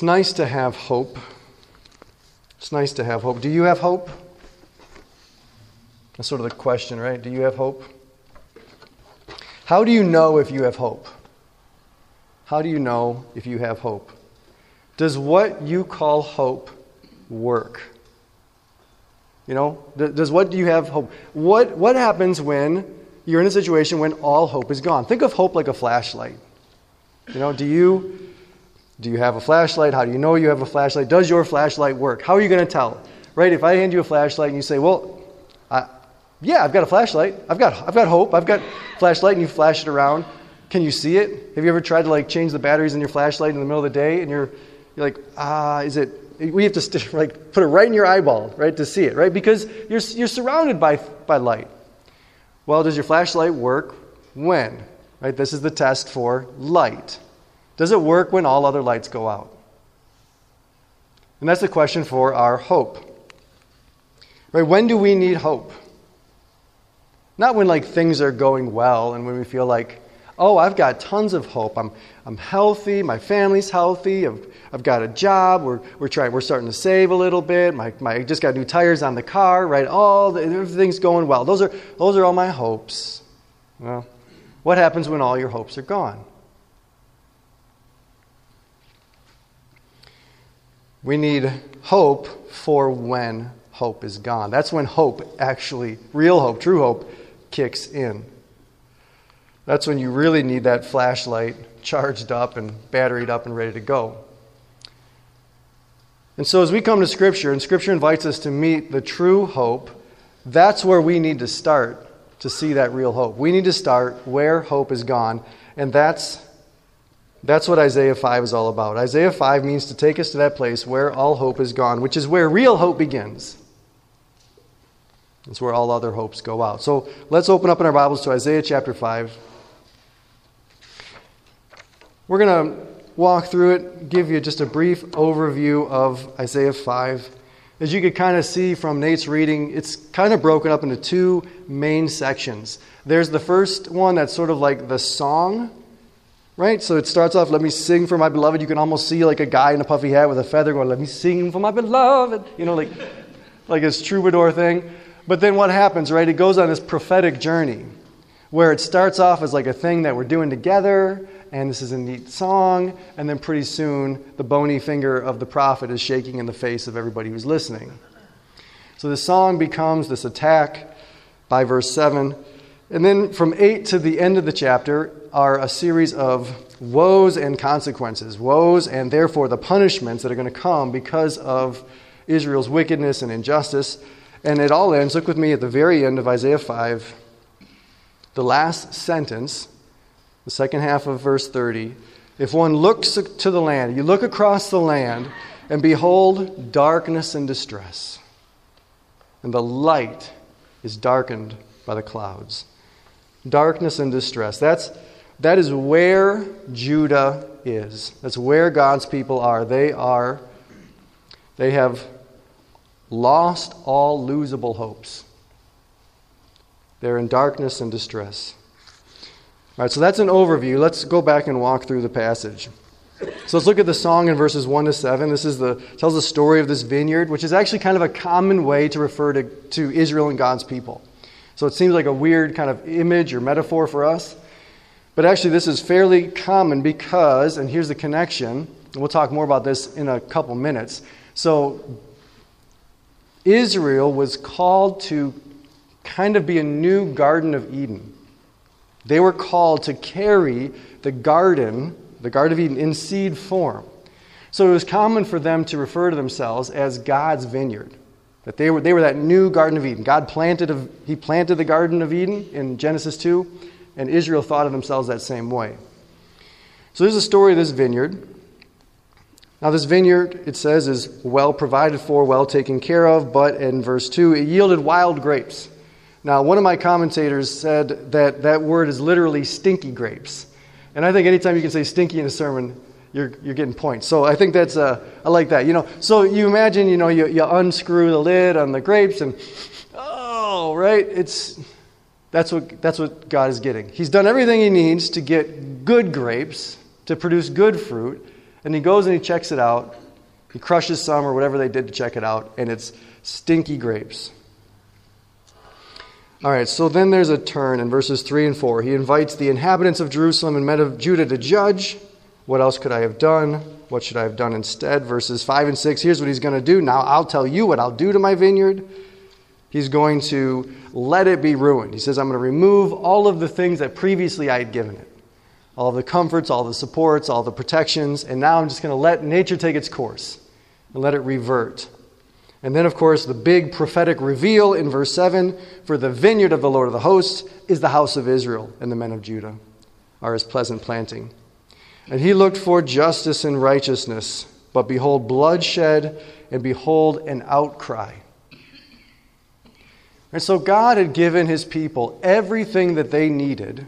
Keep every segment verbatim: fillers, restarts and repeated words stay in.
It's nice to have hope. It's nice to have hope. Do you have hope? That's sort of the question, right? Do you have hope? How do you know if you have hope? How do you know if you have hope? Does what you call hope work? You know, does what do you have hope? What what happens when you're in a situation when all hope is gone? Think of hope like a flashlight. You know, do you do you have a flashlight? How do you know you have a flashlight? Does your flashlight work? How are you going to tell? Right? If I hand you a flashlight and you say, "Well, I, yeah, I've got a flashlight. I've got I've got hope. I've got flashlight," and you flash it around, can you see it? Have you ever tried to like change the batteries in your flashlight in the middle of the day and you're you're like, "Ah, is it We have to like put it right in your eyeball, right, to see it, right? Because you're you're surrounded by by light. Well, does your flashlight work when? Right? This is the test for light. Does it work when all other lights go out? And that's the question for our hope. Right? When do we need hope? Not when like things are going well and when we feel like, oh, I've got tons of hope. I'm I'm healthy. My family's healthy. I've, I've got a job. We're we're trying. We're starting to save a little bit. My my I just got new tires on the car. Right. All the, everything's going well. Those are those are all my hopes. Well, what happens when all your hopes are gone? We need hope for when hope is gone. That's when hope actually, real hope, true hope, kicks in. That's when you really need that flashlight charged up and batteried up and ready to go. And so as we come to Scripture, and Scripture invites us to meet the true hope, that's where we need to start to see that real hope. We need to start where hope is gone, and that's that's what Isaiah five is all about. Isaiah five means to take us to that place where all hope is gone, which is where real hope begins. It's where all other hopes go out. So let's open up in our Bibles to Isaiah chapter five. We're going to walk through it, give you just a brief overview of Isaiah five. As you can kind of see from Nate's reading, it's kind of broken up into two main sections. There's the first one that's sort of like the song, right? So it starts off, let me sing for my beloved. You can almost see like a guy in a puffy hat with a feather going, let me sing for my beloved. You know, like, like his troubadour thing. But then what happens, right? It goes on this prophetic journey where it starts off as like a thing that we're doing together, and this is a neat song, and then pretty soon the bony finger of the prophet is shaking in the face of everybody who's listening. So the song becomes this attack by verse seven. And then from eight to the end of the chapter are a series of woes and consequences, woes and therefore the punishments that are going to come because of Israel's wickedness and injustice. And it all ends, look with me at the very end of Isaiah five, the last sentence, the second half of verse thirty, if one looks to the land, you look across the land, and behold, darkness and distress, and the light is darkened by the clouds. Darkness and distress. That's, that is where Judah is. That's where God's people are. They are, they have lost all losable hopes. They're in darkness and distress. All right, so that's an overview. Let's go back and walk through the passage. So let's look at the song in verses one to seven. This is the tells the story of this vineyard, which is actually kind of a common way to refer to, to Israel and God's people. So it seems like a weird kind of image or metaphor for us. But actually this is fairly common because, and here's the connection, and we'll talk more about this in a couple minutes. So Israel was called to kind of be a new Garden of Eden. They were called to carry the garden, the Garden of Eden, in seed form. So it was common for them to refer to themselves as God's vineyard. That they were they were that new Garden of Eden. God planted a, He planted the Garden of Eden in Genesis two, and Israel thought of themselves that same way. So there's a story of this vineyard. Now this vineyard, it says, is well provided for, well taken care of, but in verse two, it yielded wild grapes. Now, one of my commentators said that that word is literally stinky grapes. And I think anytime you can say stinky in a sermon, you're you're getting points. So I think that's, uh, I like that. You know, so you imagine, you know, you, you unscrew the lid on the grapes and, oh, right? It's, that's what that's what God is getting. He's done everything he needs to get good grapes, to produce good fruit, And he goes and he checks it out. He crushes some or whatever they did to check it out, and it's stinky grapes. All right, so then there's a turn in verses three and four. He invites the inhabitants of Jerusalem and men of Judah to judge. What else could I have done? What should I have done instead? Verses five and six, here's what he's going to do. Now I'll tell you what I'll do to my vineyard. He's going to let it be ruined. He says, I'm going to remove all of the things that previously I had given it. All the comforts, all the supports, all the protections. And now I'm just going to let nature take its course and let it revert. And then, of course, the big prophetic reveal in verse seven, for the vineyard of the Lord of the hosts is the house of Israel, and the men of Judah are his pleasant planting. And he looked for justice and righteousness, but behold, bloodshed, and behold, an outcry. And so God had given his people everything that they needed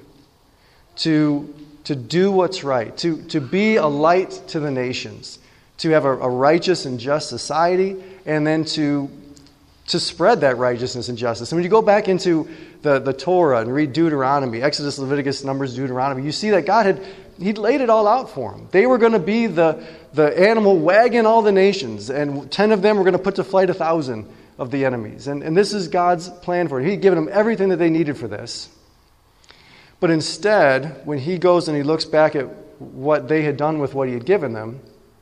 to, to do what's right, to, to be a light to the nations, to have a, a righteous and just society, and then to, to spread that righteousness and justice. And when you go back into the, the Torah and read Deuteronomy, Exodus, Leviticus, Numbers, Deuteronomy, you see that God had He laid it all out for them. They were going to be the, the animal wagging all the nations, and ten of them were going to put to flight a thousand of the enemies. And, and this is God's plan for it. He'd given them everything that they needed for this. But instead, when he goes and he looks back at what they had done with what he had given them,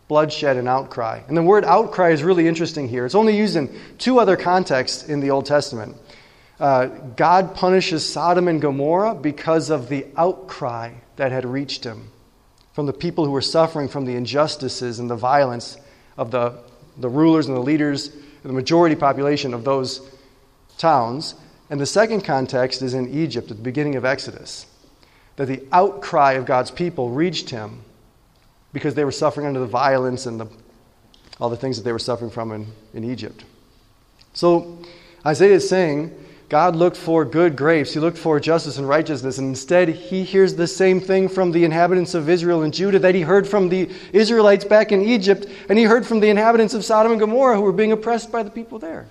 bloodshed and outcry. And the word outcry is really interesting here. It's only used in two other contexts in the Old Testament. Uh, God punishes Sodom and Gomorrah because of the outcry that had reached him from the people who were suffering from the injustices and the violence of the, the rulers and the leaders and the majority population of those towns. And the second context is in Egypt at the beginning of Exodus, that the outcry of God's people reached him because they were suffering under the violence and the, all the things that they were suffering from in, in Egypt. So Isaiah is saying, God looked for good grapes. He looked for justice and righteousness. And instead, he hears the same thing from the inhabitants of Israel and Judah that he heard from the Israelites back in Egypt. And he heard from the inhabitants of Sodom and Gomorrah who were being oppressed by the people there.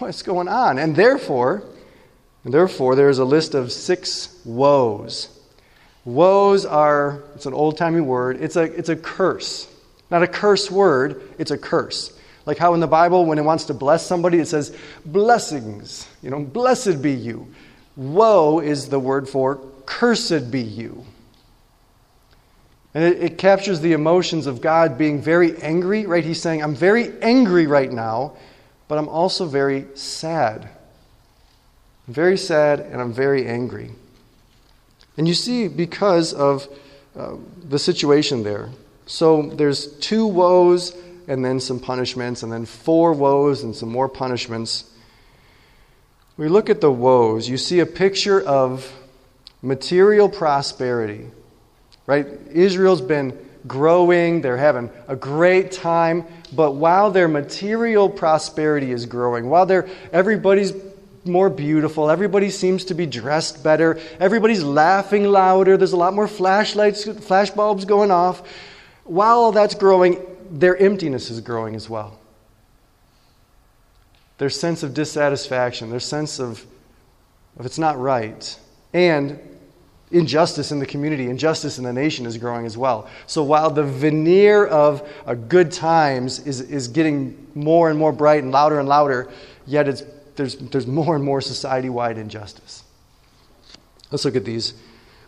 What's going on? And therefore, and therefore there is a list of six woes. Woes are, it's an old-timey word. It's a, it's a curse. Not a curse word. It's a curse. Like how in the Bible, when it wants to bless somebody, it says, blessings, you know, blessed be you. Woe is the word for cursed be you. And it, it captures the emotions of God being very angry, right? He's saying, I'm very angry right now, but I'm also very sad. I'm very sad and I'm very angry. And you see, because of uh, the situation there. So there's two woes, and then some punishments, and then four woes and some more punishments. We look at the woes, you see a picture of material prosperity, right? Israel's been growing, they're having a great time, but while their material prosperity is growing, while they're, everybody's more beautiful, everybody seems to be dressed better, everybody's laughing louder, there's a lot more flashlights, flash bulbs going off, while all that's growing, their emptiness is growing as well. Their sense of dissatisfaction, their sense of, of it's not right, and injustice in the community, injustice in the nation is growing as well. So while the veneer of a good times is, is getting more and more bright and louder and louder, yet it's, there's, there's more and more society-wide injustice. Let's look at these.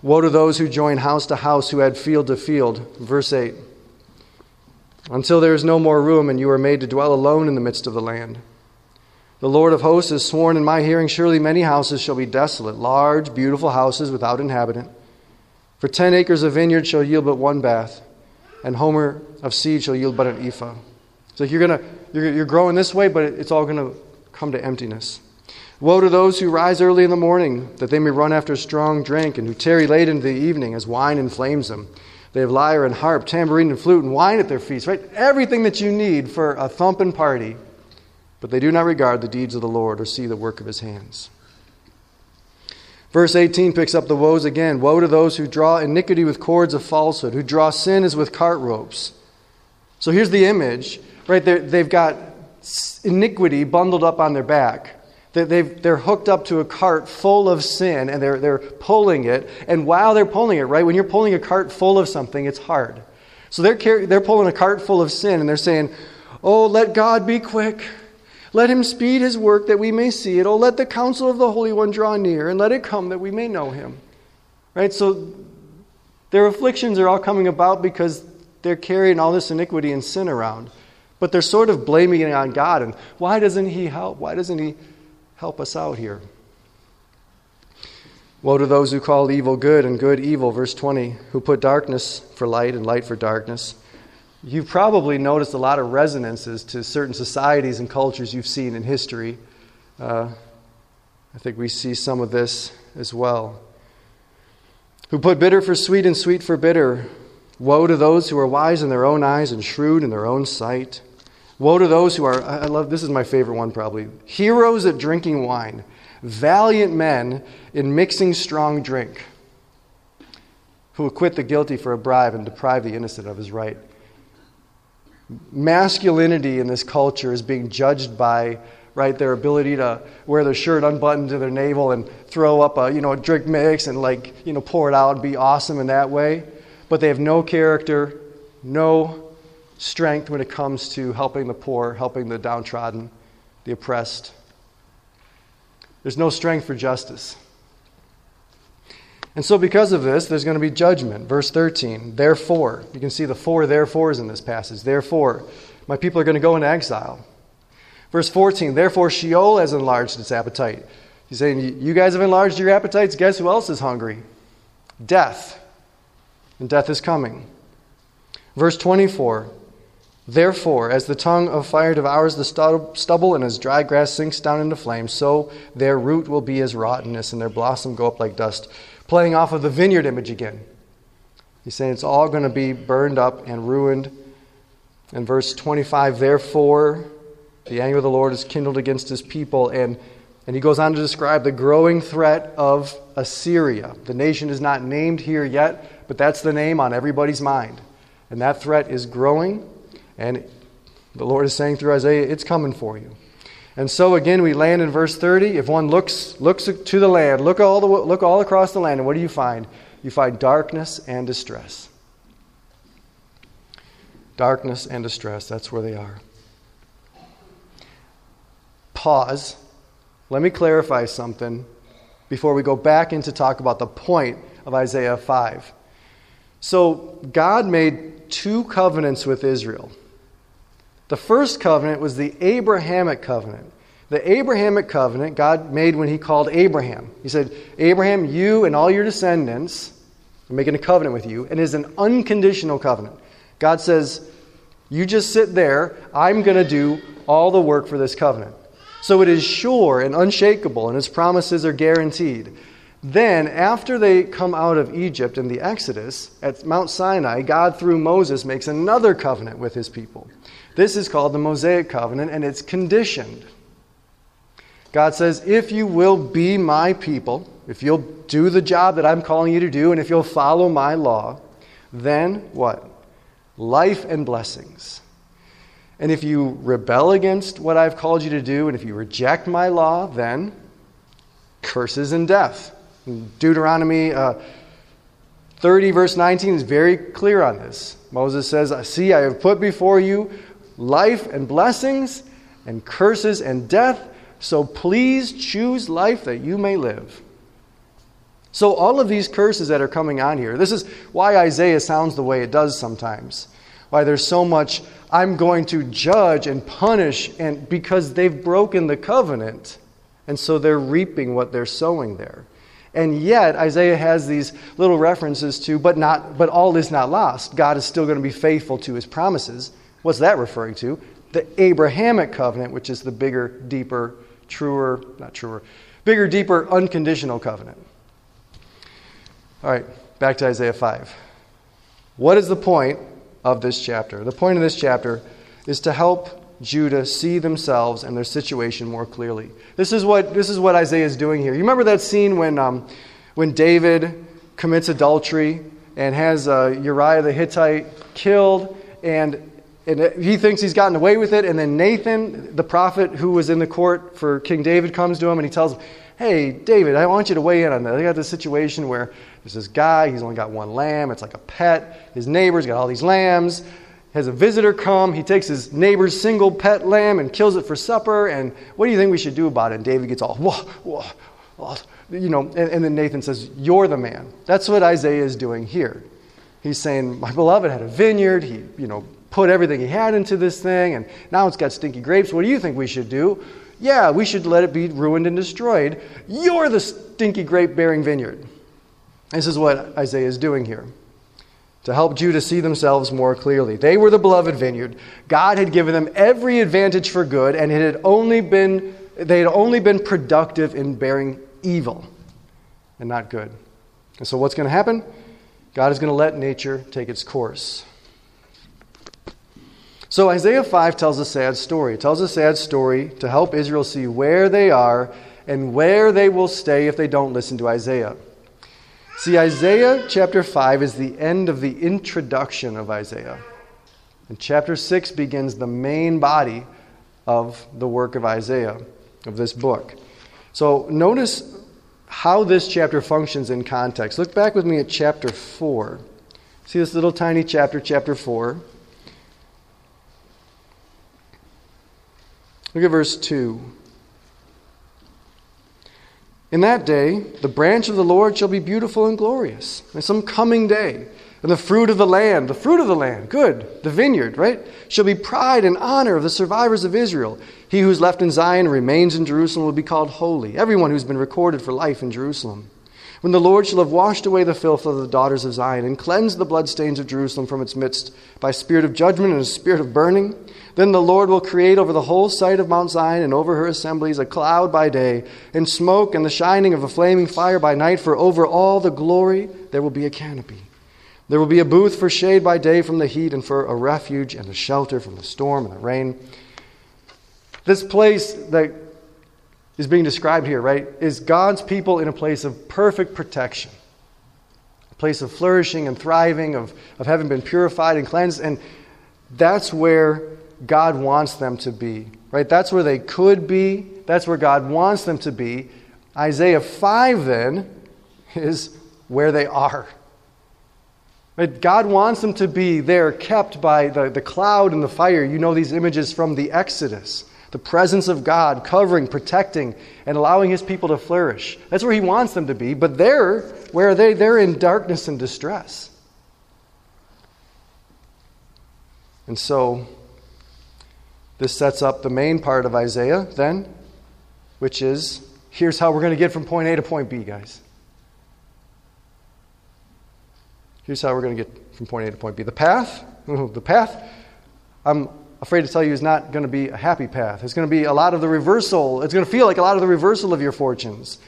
Woe to those who join house to house, who add field to field. Verse eight. Until there is no more room, and you are made to dwell alone in the midst of the land. The Lord of hosts has sworn in my hearing, surely many houses shall be desolate, large, beautiful houses without inhabitant. For ten acres of vineyard shall yield but one bath, and homer of seed shall yield but an ephah. So you're gonna you're, you're growing this way, but it's all going to come to emptiness. Woe to those who rise early in the morning, that they may run after strong drink, and who tarry late into the evening, as wine inflames them. They have lyre and harp, tambourine and flute, and wine at their feasts, right? Everything that you need for a thumping party. But they do not regard the deeds of the Lord or see the work of his hands. Verse eighteen picks up the woes again. Woe to those who draw iniquity with cords of falsehood, who draw sin as with cart ropes. So here's the image, right? They're, they've got iniquity bundled up on their back. They've, they're hooked up to a cart full of sin, and they're, they're pulling it. And while they're pulling it, right, when you're pulling a cart full of something, it's hard. So they're car- they're pulling a cart full of sin, and they're saying, "Oh, let God be quick. Let him speed his work that we may see it. Oh, let the counsel of the Holy One draw near, and let it come that we may know him." Right? So their afflictions are all coming about because they're carrying all this iniquity and sin around. But they're sort of blaming it on God. And why doesn't he help? Why doesn't he help us out here? Woe to those who call evil good and good evil, verse twenty, who put darkness for light and light for darkness. You've probably noticed a lot of resonances to certain societies and cultures you've seen in history. Uh, I think we see some of this as well. Who put bitter for sweet and sweet for bitter. Woe to those who are wise in their own eyes and shrewd in their own sight. Woe to those who are, I love, this is my favorite one probably, heroes at drinking wine, valiant men in mixing strong drink, who acquit the guilty for a bribe and deprive the innocent of his right. Masculinity in this culture is being judged by, right, their ability to wear their shirt unbuttoned to their navel and throw up a, you know, a drink mix and, like, you know, pour it out and be awesome in that way. But they have no character, no strength when it comes to helping the poor, helping the downtrodden, the oppressed. There's no strength for justice. And so because of this, there's going to be judgment. Verse thirteen, therefore, you can see the four therefores in this passage. Therefore, my people are going to go into exile. Verse fourteen, therefore Sheol has enlarged its appetite. He's saying, you guys have enlarged your appetites. Guess who else is hungry? Death. And death is coming. Verse twenty-four, therefore, as the tongue of fire devours the stubble and as dry grass sinks down into flame, so their root will be as rottenness and their blossom go up like dust. Playing off of the vineyard image again. He's saying it's all going to be burned up and ruined. And verse twenty-five, therefore, the anger of the Lord is kindled against his people. And, and he goes on to describe the growing threat of Assyria. The nation is not named here yet, but that's the name on everybody's mind. And that threat is growing. And the Lord is saying through Isaiah, it's coming for you. And so again, we land in verse thirty. If one looks looks to the land, look all the, look all across the land, and what do you find? You find darkness and distress. Darkness and distress, that's where they are. Pause. Let me clarify something before we go back in to talk about the point of Isaiah five. So God made two covenants with Israel. The first covenant was the Abrahamic covenant. The Abrahamic covenant God made when he called Abraham. He said, Abraham, you and all your descendants, I'm making a covenant with you, and it is an unconditional covenant. God says, you just sit there, I'm going to do all the work for this covenant. So it is sure and unshakable, and its promises are guaranteed. Then, after they come out of Egypt in the Exodus, at Mount Sinai, God, through Moses, makes another covenant with his people. This is called the Mosaic Covenant, and it's conditioned. God says, if you will be my people, if you'll do the job that I'm calling you to do, and if you'll follow my law, then what? Life and blessings. And if you rebel against what I've called you to do, and if you reject my law, then curses and death. Deuteronomy uh, thirty, verse nineteen, is very clear on this. Moses says, see, I have put before you life and blessings and curses and death, so please choose life that you may live. So all of these curses that are coming on here, this is why Isaiah sounds the way it does sometimes. Why there's so much, I'm going to judge and punish, and because they've broken the covenant, and so they're reaping what they're sowing there. And yet, Isaiah has these little references to, but not, but all is not lost. God is still going to be faithful to his promises. What's that referring to? The Abrahamic covenant, which is the bigger, deeper, truer, not truer, bigger, deeper, unconditional covenant. All right, back to Isaiah five. What is the point of this chapter? The point of this chapter is to help Judah see themselves and their situation more clearly. This is what this is what Isaiah is doing here. You remember that scene when um, when David commits adultery and has uh, Uriah the Hittite killed, and and he thinks he's gotten away with it, and then Nathan, the prophet who was in the court for King David, comes to him and he tells him, "Hey, David, I want you to weigh in on that. I got this situation where There's this guy, he's only got one lamb, it's like a pet. His neighbor's got all these lambs. Has a visitor come, he takes his neighbor's single pet lamb and kills it for supper, and what do you think we should do about it? And David gets all, whoa, whoa, whoa. You know, and, and then Nathan says, you're the man. That's what Isaiah is doing here. He's saying, my beloved had a vineyard, he, you know, put everything he had into this thing, and now it's got stinky grapes. What do you think we should do? Yeah, we should let it be ruined and destroyed. You're the stinky grape-bearing vineyard. This is what Isaiah is doing here, to help Judah see themselves more clearly. They were the beloved vineyard. God had given them every advantage for good, and it had only been they had only been productive in bearing evil and not good. And so what's going to happen? God is going to let nature take its course. So Isaiah five tells a sad story. It tells a sad story to help Israel see where they are and where they will stay if they don't listen to Isaiah. See, Isaiah chapter five is the end of the introduction of Isaiah. And chapter six begins the main body of the work of Isaiah, of this book. So notice how this chapter functions in context. Look back with me at chapter four. See this little tiny chapter, chapter four. Look at verse two. In that day, the branch of the Lord shall be beautiful and glorious, in some coming day. And the fruit of the land, the fruit of the land, good, the vineyard, right, shall be pride and honor of the survivors of Israel. He who is left in Zion and remains in Jerusalem will be called holy, everyone who has been recorded for life in Jerusalem. When the Lord shall have washed away the filth of the daughters of Zion and cleansed the bloodstains of Jerusalem from its midst by spirit of judgment and a spirit of burning, then the Lord will create over the whole site of Mount Zion and over her assemblies a cloud by day and smoke and the shining of a flaming fire by night, for over all the glory there will be a canopy. There will be a booth for shade by day from the heat and for a refuge and a shelter from the storm and the rain. This place that is being described here, right, is God's people in a place of perfect protection, a place of flourishing and thriving, of, of having been purified and cleansed. And that's where God wants them to be, right? That's where they could be. That's where God wants them to be. Isaiah five, then, is where they are. God wants them to be there, kept by the, the cloud and the fire. You know these images from the Exodus. The presence of God covering, protecting, and allowing his people to flourish. That's where he wants them to be. But they're, where are they? They're in darkness and distress. And so, this sets up the main part of Isaiah then, which is, here's how we're going to get from point A to point B, guys. Here's how we're going to get from point A to point B. The path, the path, I'm afraid to tell you, is not going to be a happy path. It's going to be a lot of the reversal. It's going to feel like a lot of the reversal of your fortunes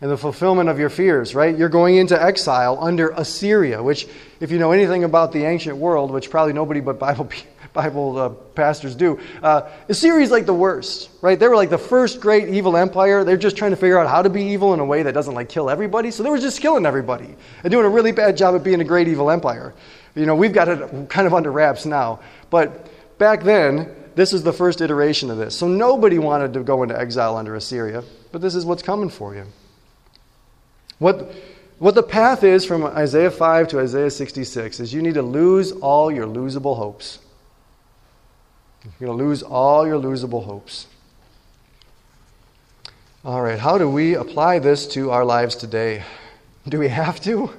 and the fulfillment of your fears, right? You're going into exile under Assyria, which, if you know anything about the ancient world, which probably nobody but Bible Bible uh, pastors do, uh, Assyria is like the worst, right? They were like the first great evil empire. They're just trying to figure out how to be evil in a way that doesn't like kill everybody. So they were just killing everybody and doing a really bad job at being a great evil empire. You know, we've got it kind of under wraps now. But back then, this is the first iteration of this. So nobody wanted to go into exile under Assyria, but this is what's coming for you. What... What the path is from Isaiah five to Isaiah sixty-six is you need to lose all your losable hopes. You're going to lose all your losable hopes. All right, how do we apply this to our lives today? Do we have to?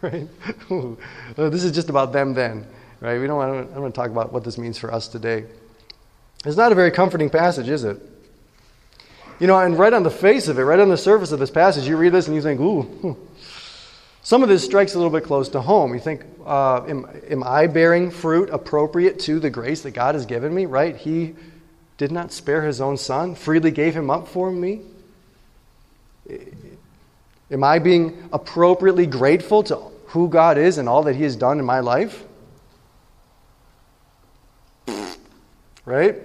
Right? Ooh, this is just about them then. Right? We don't want to, I'm going to talk about what this means for us today. It's not a very comforting passage, is it? You know, and right on the face of it, right on the surface of this passage, you read this and you think, ooh. Some of this strikes a little bit close to home. You think, uh, am, am I bearing fruit appropriate to the grace that God has given me, right? He did not spare his own son, freely gave him up for me. Am I being appropriately grateful to who God is and all that he has done in my life? Right?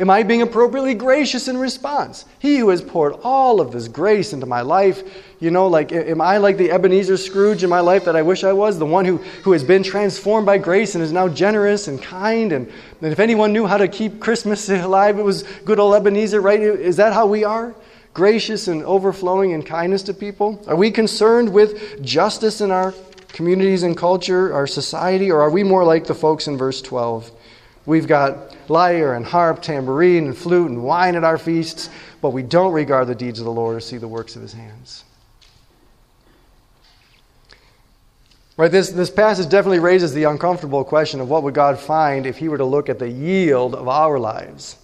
Am I being appropriately gracious in response? He who has poured all of this grace into my life, you know, like, am I like the Ebenezer Scrooge in my life that I wish I was? The one who, who has been transformed by grace and is now generous and kind, and, and if anyone knew how to keep Christmas alive, it was good old Ebenezer, right? Is that how we are? gracious and overflowing in kindness to people? Are we concerned with justice in our communities and culture, our society, or are we more like the folks in verse twelve? We've got lyre and harp, tambourine and flute and wine at our feasts, but we don't regard the deeds of the Lord or see the works of his hands. Right, this, this passage definitely raises the uncomfortable question of what would God find if he were to look at the yield of our lives.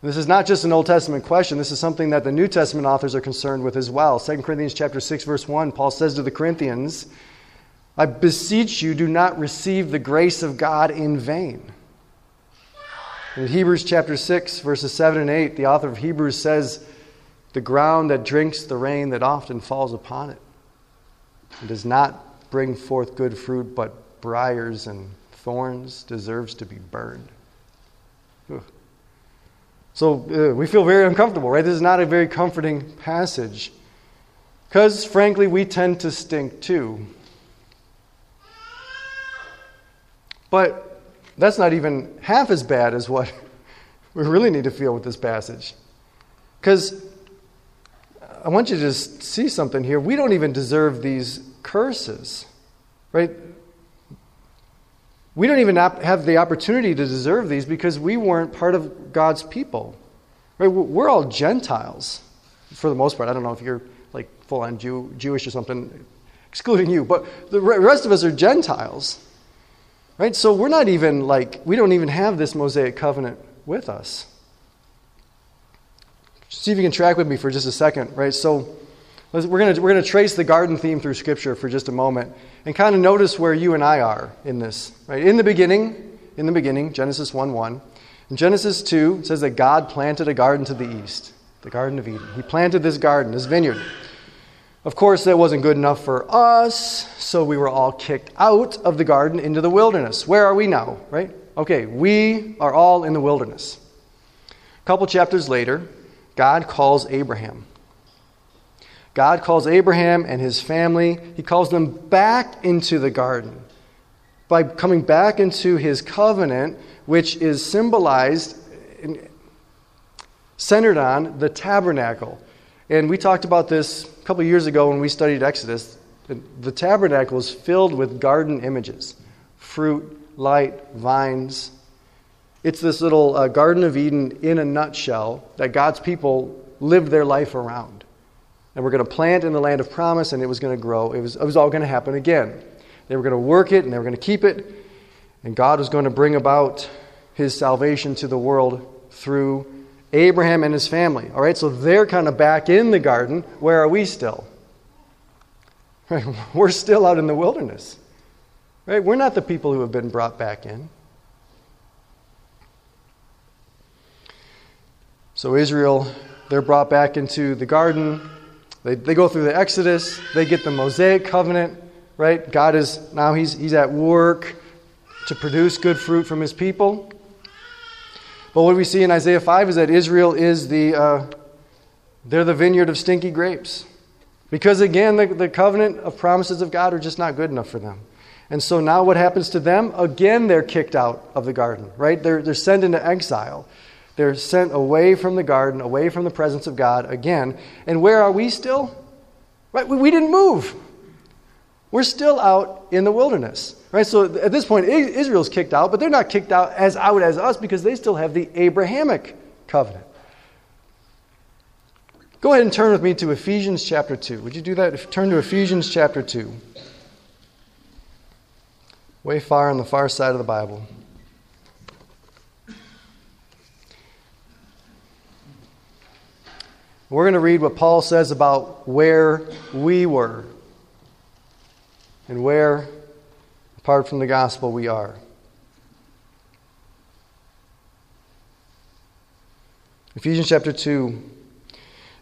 And this is not just an Old Testament question. This is something that the New Testament authors are concerned with as well. Second Corinthians chapter six, verse one, Paul says to the Corinthians, I beseech you, do not receive the grace of God in vain. In Hebrews chapter six, verses seven and eight, the author of Hebrews says, the ground that drinks the rain that often falls upon it, it does not bring forth good fruit, but briars and thorns deserves to be burned. Ugh. So uh, we feel very uncomfortable, right? This is not a very comforting passage because, frankly, we tend to stink too. But that's not even half as bad as what we really need to feel with this passage, because I want you to just see something here. We don't even deserve these curses, right? We don't even have the opportunity to deserve these because we weren't part of God's people, right? We're all Gentiles for the most part. I don't know if you're like full-on Jew, Jewish or something, excluding you, but the rest of us are Gentiles, right? So we're not even like, we don't even have this Mosaic covenant with us. See if you can track with me for just a second, right? So We're going to we're going to trace the garden theme through Scripture for just a moment and kind of notice where you and I are in this. Right? In the beginning, in the beginning, Genesis one one. In Genesis two, it says that God planted a garden to the east, the Garden of Eden. He planted this garden, this vineyard. Of course, that wasn't good enough for us, so we were all kicked out of the garden into the wilderness. Where are we now? Right? Okay, we are all in the wilderness. A couple chapters later, God calls Abraham. God calls Abraham and his family, he calls them back into the garden by coming back into his covenant, which is symbolized, in, centered on the tabernacle. And we talked about this a couple years ago when we studied Exodus. The tabernacle is filled with garden images, fruit, light, vines. It's this little uh, Garden of Eden in a nutshell that God's people live their life around. And we're going to plant in the land of promise, and it was going to grow. It was, it was all going to happen again. They were going to work it, and they were going to keep it. And God was going to bring about his salvation to the world through Abraham and his family. All right, so they're kind of back in the garden. Where are we still? Right, we're still out in the wilderness. Right, we're not the people who have been brought back in. So Israel, they're brought back into the garden. They they go through the Exodus, they get the Mosaic covenant, right? God is, now he's, he's at work to produce good fruit from his people. But what we see in Isaiah five is that Israel is the, uh, they're the vineyard of stinky grapes. Because again, the, the covenant of promises of God are just not good enough for them. And so now what happens to them? Again, they're kicked out of the garden, right? They're, they're sent into exile. They're sent away from the garden, away from the presence of God again. And where are we still? Right, we didn't move. We're still out in the wilderness. Right? So at this point, Israel's kicked out, but they're not kicked out as out as us because they still have the Abrahamic covenant. Go ahead and turn with me to Ephesians chapter two. Would you do that? Turn to Ephesians chapter two. Way far on the far side of the Bible. We're going to read what Paul says about where we were and where, apart from the gospel, we are. Ephesians chapter two.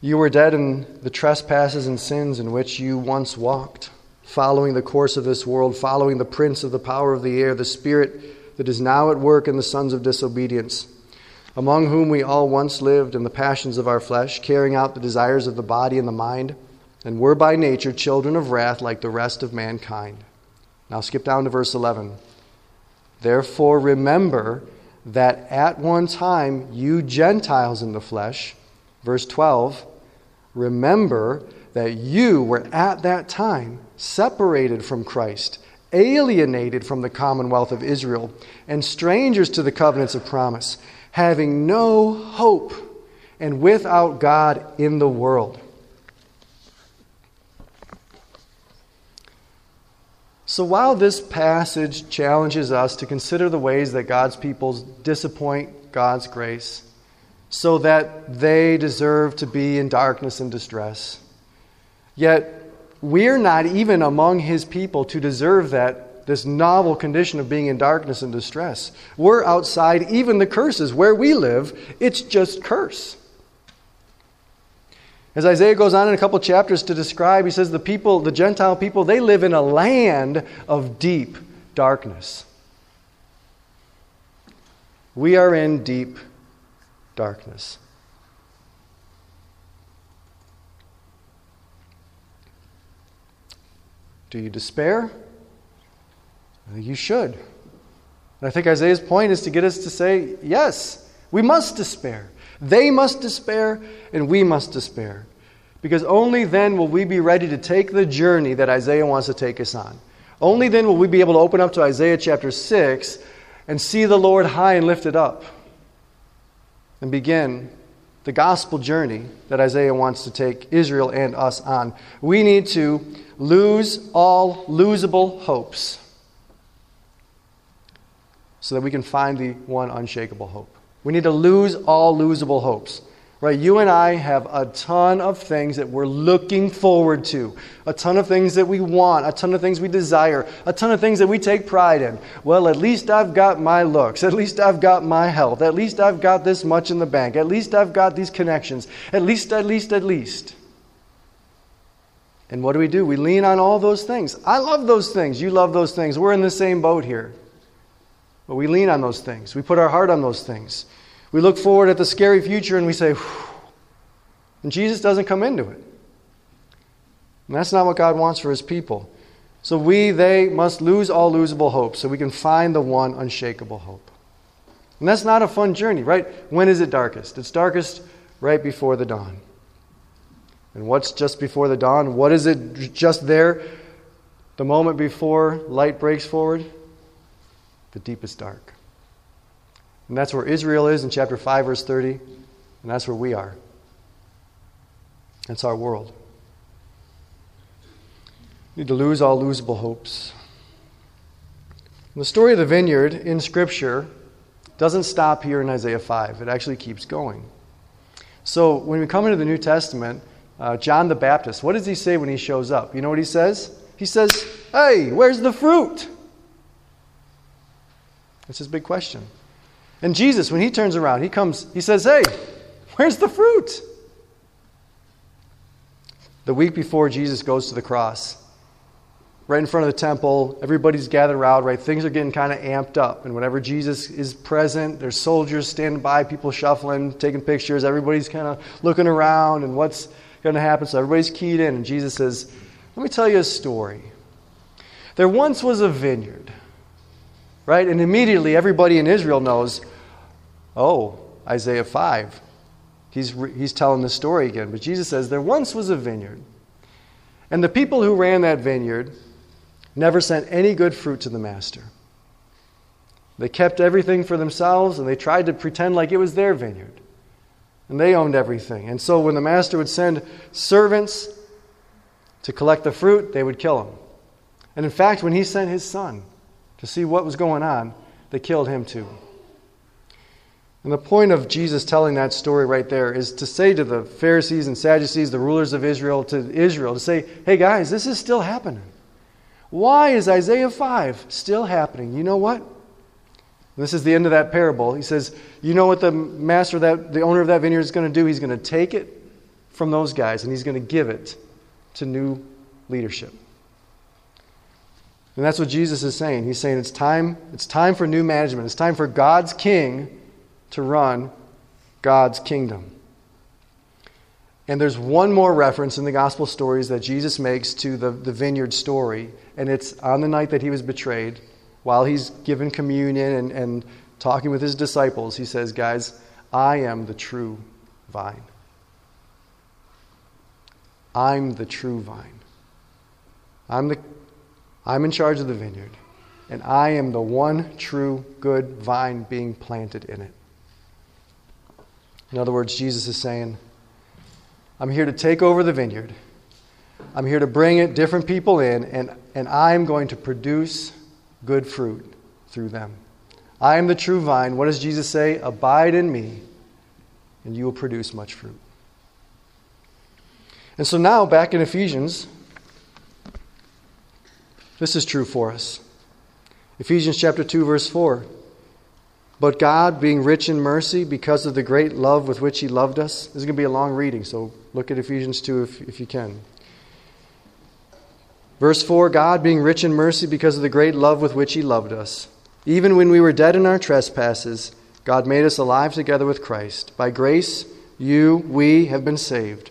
You were dead in the trespasses and sins in which you once walked, following the course of this world, following the prince of the power of the air, the spirit that is now at work in the sons of disobedience, among whom we all once lived in the passions of our flesh, carrying out the desires of the body and the mind, and were by nature children of wrath like the rest of mankind. Now skip down to verse eleven. Therefore remember that at one time you Gentiles in the flesh, verse twelve, Remember that you were at that time separated from Christ, alienated from the commonwealth of Israel, and strangers to the covenants of promise, having no hope and without God in the world. So while this passage challenges us to consider the ways that God's people disappoint God's grace, so that they deserve to be in darkness and distress, yet we're not even among his people to deserve that, this novel condition of being in darkness and distress. We're outside even the curses. Where we live, it's just curse. As Isaiah goes on in a couple chapters to describe, he says the people, the Gentile people, they live in a land of deep darkness. We are in deep darkness. Do you despair? You should. And I think Isaiah's point is to get us to say, yes, we must despair. They must despair, and we must despair. Because only then will we be ready to take the journey that Isaiah wants to take us on. Only then will we be able to open up to Isaiah chapter six and see the Lord high and lifted up and begin the gospel journey that Isaiah wants to take Israel and us on. We need to lose all losable hopes so that we can find the one unshakable hope. We need to lose all losable hopes. Right? You and I have a ton of things that we're looking forward to, a ton of things that we want, a ton of things we desire, a ton of things that we take pride in. Well, at least I've got my looks. At least I've got my health. At least I've got this much in the bank. At least I've got these connections. At least, at least, at least. And what do we do? We lean on all those things. I love those things. You love those things. We're in the same boat here. But we lean on those things. We put our heart on those things. We look forward at the scary future and we say, whew. And Jesus doesn't come into it. And that's not what God wants for his people. So we, they must lose all losable hope so we can find the one unshakable hope. And that's not a fun journey, right? When is it darkest? It's darkest right before the dawn. And what's just before the dawn? What is it just there? The moment before light breaks forward? The deepest dark. And that's where Israel is in chapter five, verse thirty. And that's where we are. That's our world. We need to lose all losable hopes. And the story of the vineyard in Scripture doesn't stop here in Isaiah five. It actually keeps going. So when we come into the New Testament, uh, John the Baptist, what does he say when he shows up? You know what he says? He says, hey, where's the fruit? That's his big question. And Jesus, when he turns around, he comes, he says, hey, where's the fruit? The week before Jesus goes to the cross, right in front of the temple, everybody's gathered around, right? Things are getting kind of amped up. And whenever Jesus is present, there's soldiers standing by, people shuffling, taking pictures. Everybody's kind of looking around and what's going to happen. So everybody's keyed in. And Jesus says, let me tell you a story. There once was a vineyard. Right? And immediately everybody in Israel knows, oh, Isaiah five. He's, re- he's telling the story again. But Jesus says, there once was a vineyard. And the people who ran that vineyard never sent any good fruit to the master. They kept everything for themselves and they tried to pretend like it was their vineyard. And they owned everything. And so when the master would send servants to collect the fruit, they would kill him. And in fact, when he sent his son to see what was going on, they killed him too. And the point of Jesus telling that story right there is to say to the Pharisees and Sadducees, the rulers of Israel, to Israel, to say, hey guys, this is still happening. Why is Isaiah five still happening? You know what? This is the end of that parable. He says, you know what the master, that the owner of that vineyard is going to do? He's going to take it from those guys and he's going to give it to new leadership. And that's what Jesus is saying. He's saying it's time, it's time for new management. It's time for God's king to run God's kingdom. And there's one more reference in the gospel stories that Jesus makes to the, the vineyard story. And it's on the night that he was betrayed, while he's given communion and, and talking with his disciples, he says, guys, I am the true vine. I'm the true vine. I'm the I'm in charge of the vineyard, and I am the one true good vine being planted in it. In other words, Jesus is saying, I'm here to take over the vineyard. I'm here to bring it different people in, and, and I'm going to produce good fruit through them. I am the true vine. What does Jesus say? Abide in me, and you will produce much fruit. And so now, back in Ephesians, this is true for us. Ephesians chapter two, verse four. But God, being rich in mercy, because of the great love with which he loved us. This is going to be a long reading, so look at Ephesians two if, if you can. Verse four, God, being rich in mercy, because of the great love with which he loved us. Even when we were dead in our trespasses, God made us alive together with Christ. By grace, you, we have been saved.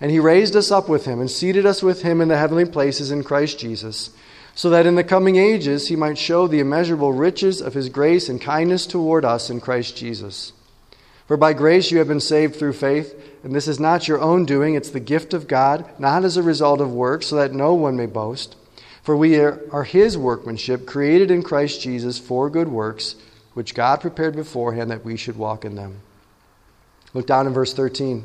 And he raised us up with him and seated us with him in the heavenly places in Christ Jesus, so that in the coming ages he might show the immeasurable riches of his grace and kindness toward us in Christ Jesus. For by grace you have been saved through faith, and this is not your own doing, it's the gift of God, not as a result of works, so that no one may boast. For we are his workmanship, created in Christ Jesus for good works, which God prepared beforehand that we should walk in them. Look down in verse thirteen.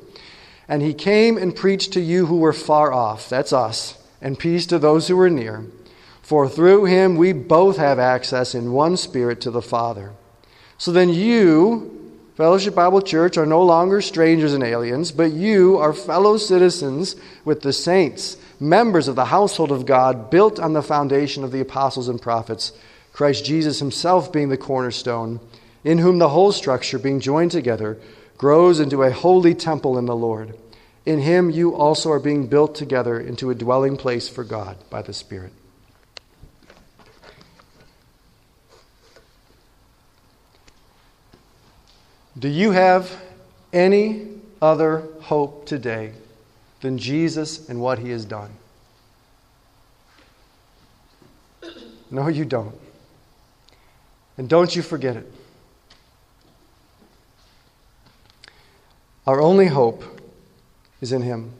And he came and preached to you who were far off, that's us, and peace to those who were near. For through him we both have access in one Spirit to the Father. So then you, Fellowship Bible Church, are no longer strangers and aliens, but you are fellow citizens with the saints, members of the household of God, built on the foundation of the apostles and prophets, Christ Jesus himself being the cornerstone, in whom the whole structure, being joined together, grows into a holy temple in the Lord. In him you also are being built together into a dwelling place for God by the Spirit. Do you have any other hope today than Jesus and what he has done? No, you don't. And don't you forget it. Our only hope is in him.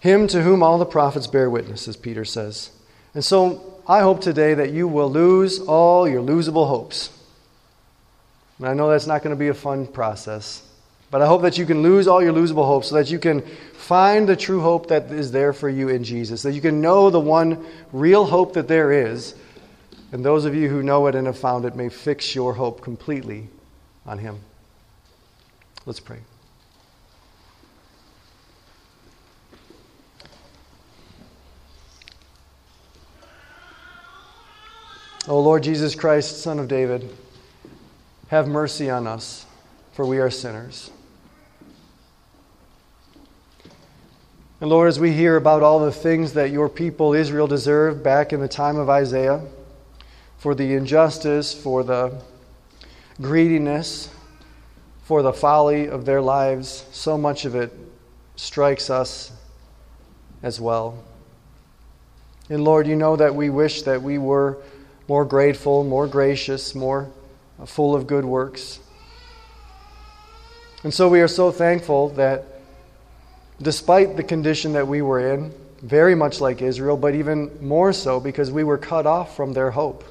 Him to whom all the prophets bear witness, as Peter says. And so I hope today that you will lose all your losable hopes. And I know that's not going to be a fun process, but I hope that you can lose all your losable hopes so that you can find the true hope that is there for you in Jesus, that you can know the one real hope that there is, and those of you who know it and have found it may fix your hope completely on him. Let's pray. O Lord Jesus Christ, Son of David, have mercy on us, for we are sinners. And Lord, as we hear about all the things that your people Israel deserved back in the time of Isaiah, for the injustice, for the greediness, for the folly of their lives, so much of it strikes us as well. And Lord, you know that we wish that we were more grateful, more gracious, more full of good works. And so we are so thankful that despite the condition that we were in, very much like Israel, but even more so because we were cut off from their hope.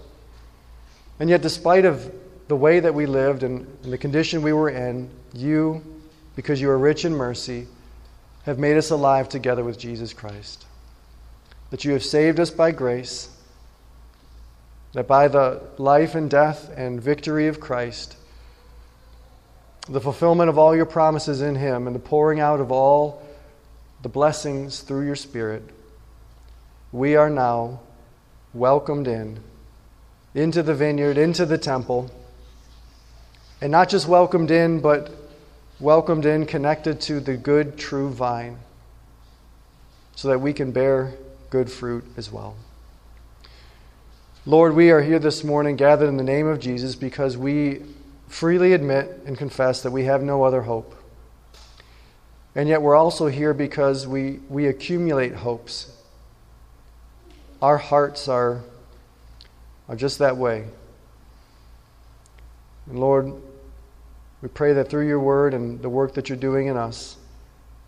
And yet despite of the way that we lived and, and the condition we were in, you, because you are rich in mercy, have made us alive together with Jesus Christ. That you have saved us by grace, that by the life and death and victory of Christ, the fulfillment of all your promises in him and the pouring out of all the blessings through your Spirit, we are now welcomed in, into the vineyard, into the temple, and not just welcomed in, but welcomed in, connected to the good, true vine, so that we can bear good fruit as well. Lord, we are here this morning gathered in the name of Jesus because we freely admit and confess that we have no other hope. And yet we're also here because we, we accumulate hopes. Our hearts are, are just that way. And Lord, we pray that through your word and the work that you're doing in us,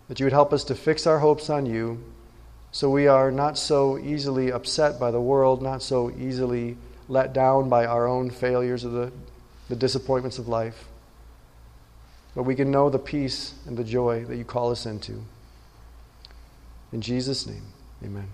that you would help us to fix our hopes on you so we are not so easily upset by the world, not so easily let down by our own failures or the, the disappointments of life. But we can know the peace and the joy that you call us into. In Jesus' name, amen.